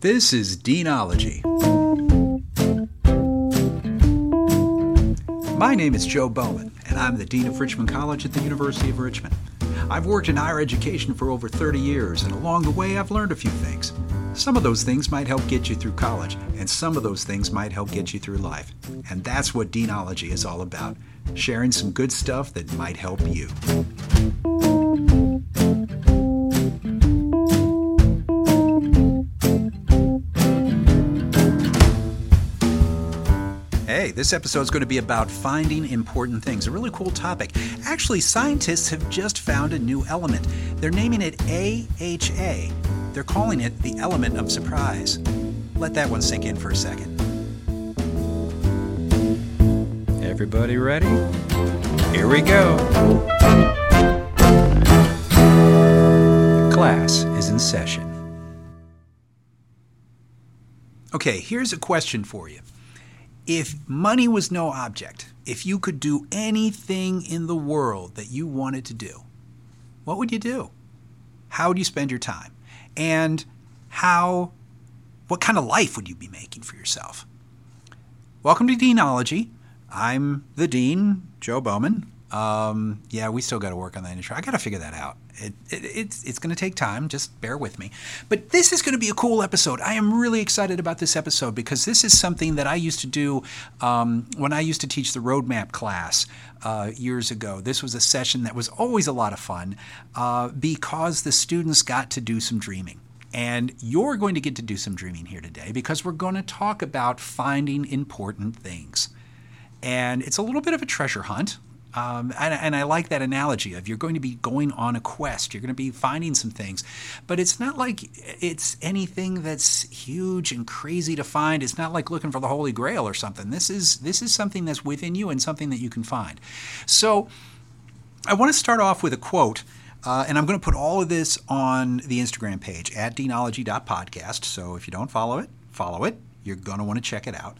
This is Deanology. My name is Joe Bowman, and I'm the Dean of Richmond College at the University of Richmond. I've worked in higher education for over 30 years, and along the way I've learned a few things. Some of those things might help get you through college, and some of those things might help get you through life. And that's what Deanology is all about, sharing some good stuff that might help you. Hey, this episode is going to be about finding important things, a really cool topic. Actually, scientists have just found a new element. They're naming it AHA. They're calling it the element of surprise. Let that one sink in for a second. Everybody ready? Here we go. Class is in session. Okay, here's a question for you. If money was no object, if you could do anything in the world that you wanted to do, what would you do? How would you spend your time? And what kind of life would you be making for yourself? Welcome to Deanology. I'm the Dean, Joe Bowman. Yeah, we still got to work on that intro. I got to figure that out. It's going to take time. Just bear with me. But this is going to be a cool episode. I am really excited about this episode because this is something that I used to do when I used to teach the roadmap class years ago. This was a session that was always a lot of fun because the students got to do some dreaming. And you're going to get to do some dreaming here today because we're going to talk about finding important things. And it's a little bit of a treasure hunt. And I like that analogy of you're going to be going on a quest. You're going to be finding some things. But it's not like it's anything that's huge and crazy to find. It's not like looking for the Holy Grail or something. This is something that's within you and something that you can find. So I want to start off with a quote. And I'm going to put all of this on the Instagram page, at deanology.podcast. So if you don't follow it, follow it. You're going to want to check it out.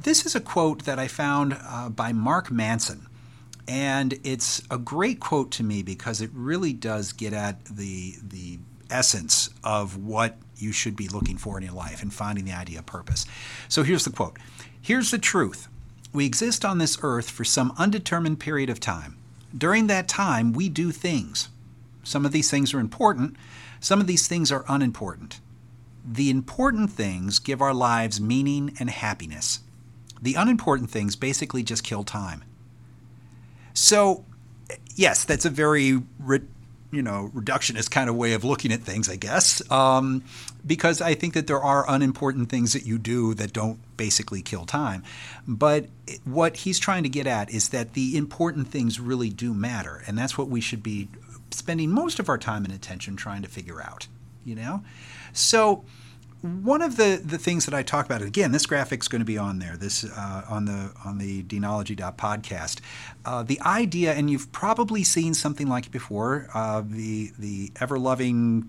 This is a quote that I found by Mark Manson. And it's a great quote to me because it really does get at the essence of what you should be looking for in your life and finding the idea of purpose. So here's the quote. "Here's the truth. We exist on this earth for some undetermined period of time. During that time, we do things. Some of these things are important. Some of these things are unimportant. The important things give our lives meaning and happiness. The unimportant things basically just kill time." So, yes, that's a very, reductionist kind of way of looking at things, I guess, because I think that there are unimportant things that you do that don't basically kill time. But what he's trying to get at is that the important things really do matter, and that's what we should be spending most of our time and attention trying to figure out, So one of the things that I talk about, again, this graphic's going to be on there, this on the Deanology.podcast. The idea, and you've probably seen something like it before, the ever-loving,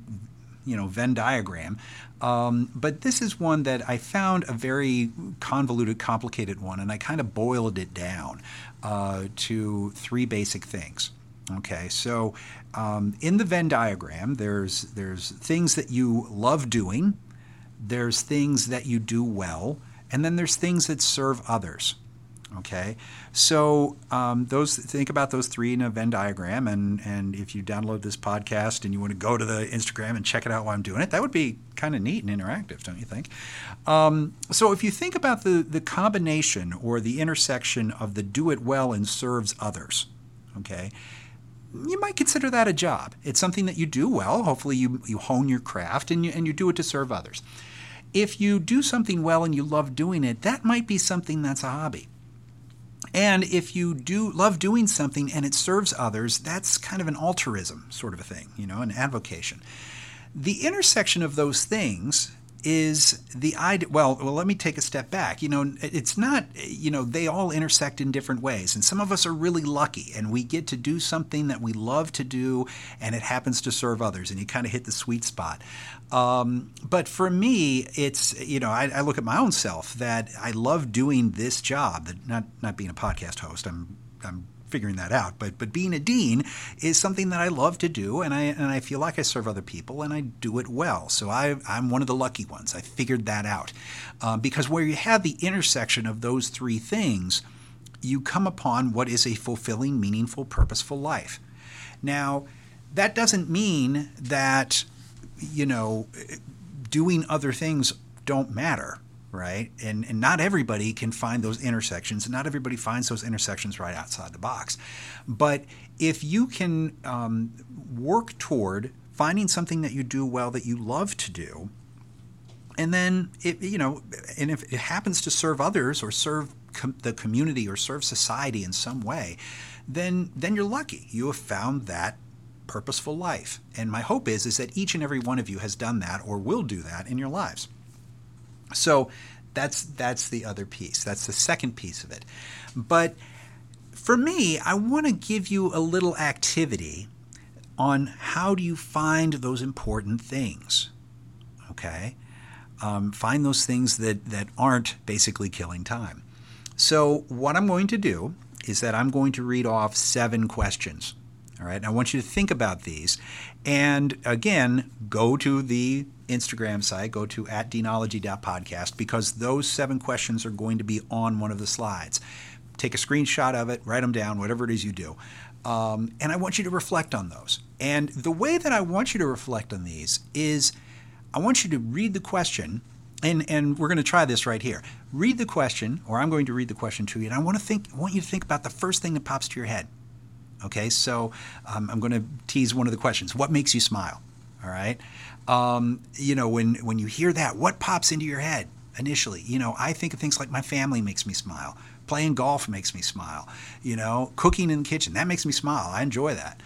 Venn diagram. But this is one that I found a very convoluted, complicated one, and I kind of boiled it down to three basic things. Okay, so in the Venn diagram, there's things that you love doing, there's things that you do well, and then there's things that serve others. Okay, so think about those three in a Venn diagram, and if you download this podcast and you want to go to the Instagram and check it out while I'm doing it, that would be kind of neat and interactive, don't you think? So if you think about the combination or the intersection of the do it well and serves others, okay, you might consider that a job. It's something that you do well. Hopefully you hone your craft and you do it to serve others. If you do something well and you love doing it, that might be something that's a hobby. And if you do love doing something and it serves others, that's kind of an altruism sort of a thing, an advocation. The intersection of those things is the idea. Well, let me take a step back. It's not, they all intersect in different ways. And some of us are really lucky and we get to do something that we love to do and it happens to serve others and you kind of hit the sweet spot. But for me, it's, I look at my own self that I love doing this job, that not being a podcast host. I'm figuring that out. But being a dean is something that I love to do, and I feel like I serve other people, and I do it well. So I'm one of the lucky ones. I figured that out. Because where you have the intersection of those three things, you come upon what is a fulfilling, meaningful, purposeful life. Now, that doesn't mean that, you know, doing other things don't matter, right? And not everybody can find those intersections, and not everybody finds those intersections right outside the box. But if you can work toward finding something that you do well, that you love to do, and then, and if it happens to serve others or serve the community or serve society in some way, then you're lucky. You have found that purposeful life. And my hope is that each and every one of you has done that or will do that in your lives. So that's the other piece. That's the second piece of it. But for me, I want to give you a little activity on how do you find those important things, okay? Find those things that aren't basically killing time. So what I'm going to do is that I'm going to read off 7 questions. All right, and I want you to think about these. And again, go to the Instagram site, go to @deanology.podcast, because those 7 questions are going to be on one of the slides. Take a screenshot of it, write them down, whatever it is you do. And I want you to reflect on those. And the way that I want you to reflect on these is I want you to read the question, and we're going to try this right here. Read the question, or I'm going to read the question to you, and I want you to think about the first thing that pops to your head. Okay, so I'm going to tease one of the questions. What makes you smile? All right. When you hear that, what pops into your head initially? I think of things like my family makes me smile. Playing golf makes me smile. Cooking in the kitchen, that makes me smile. I enjoy that.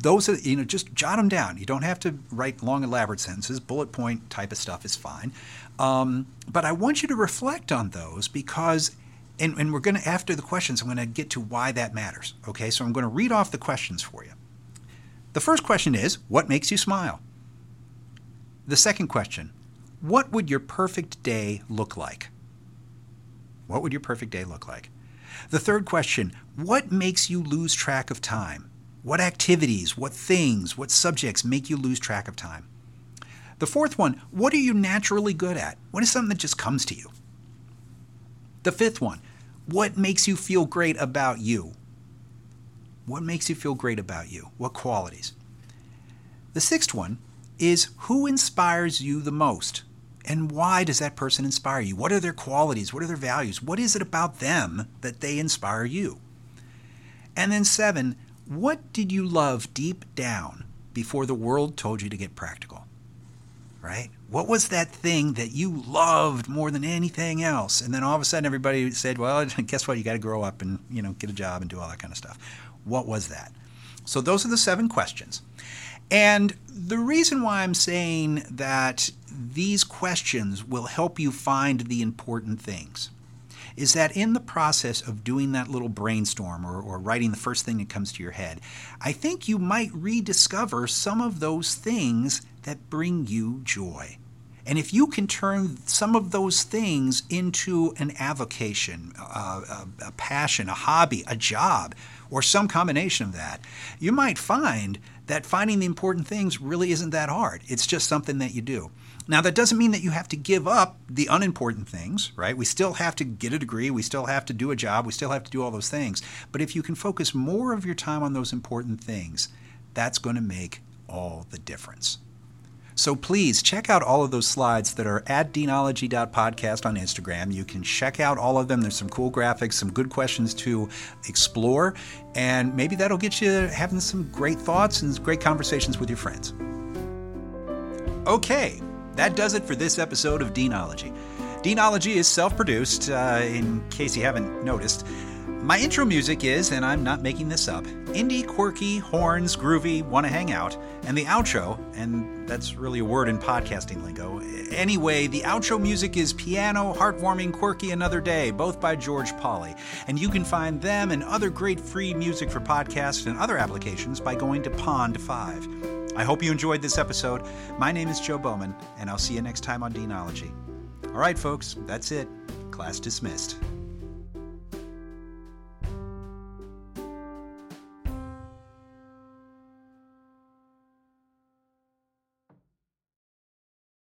Those are, just jot them down. You don't have to write long, elaborate sentences. Bullet point type of stuff is fine. But I want you to reflect on those because And we're going to, after the questions, I'm going to get to why that matters. Okay, so I'm going to read off the questions for you. The first question is, what makes you smile? The second question, what would your perfect day look like? What would your perfect day look like? The third question, what makes you lose track of time? What activities, what things, what subjects make you lose track of time? The fourth one, what are you naturally good at? What is something that just comes to you? The fifth one, what makes you feel great about you? What makes you feel great about you? What qualities? The sixth one is who inspires you the most? And why does that person inspire you? What are their qualities? What are their values? What is it about them that they inspire you? And then 7, what did you love deep down before the world told you to get practical? Right? What was that thing that you loved more than anything else? And then all of a sudden everybody said, well, guess what? You got to grow up and, get a job and do all that kind of stuff. What was that? So those are the 7 questions. And the reason why I'm saying that these questions will help you find the important things is that in the process of doing that little brainstorm or writing the first thing that comes to your head, I think you might rediscover some of those things that bring you joy. And if you can turn some of those things into an avocation, a passion, a hobby, a job, or some combination of that, you might find that finding the important things really isn't that hard. It's just something that you do. Now, that doesn't mean that you have to give up the unimportant things, right? We still have to get a degree. We still have to do a job. We still have to do all those things. But if you can focus more of your time on those important things, that's going to make all the difference. So please check out all of those slides that are @deanology.podcast on Instagram. You can check out all of them. There's some cool graphics, some good questions to explore, and maybe that'll get you having some great thoughts and great conversations with your friends. Okay, that does it for this episode of Deanology. Deanology is self-produced, in case you haven't noticed. My intro music is, and I'm not making this up, Indie, Quirky, Horns, Groovy, Wanna Hang Out, and the outro, and that's really a word in podcasting lingo. Anyway, the outro music is Piano, Heartwarming, Quirky, Another Day, both by George Pauley. And you can find them and other great free music for podcasts and other applications by going to Pond5. I hope you enjoyed this episode. My name is Joe Bowman, and I'll see you next time on Deanology. All right, folks, that's it. Class dismissed.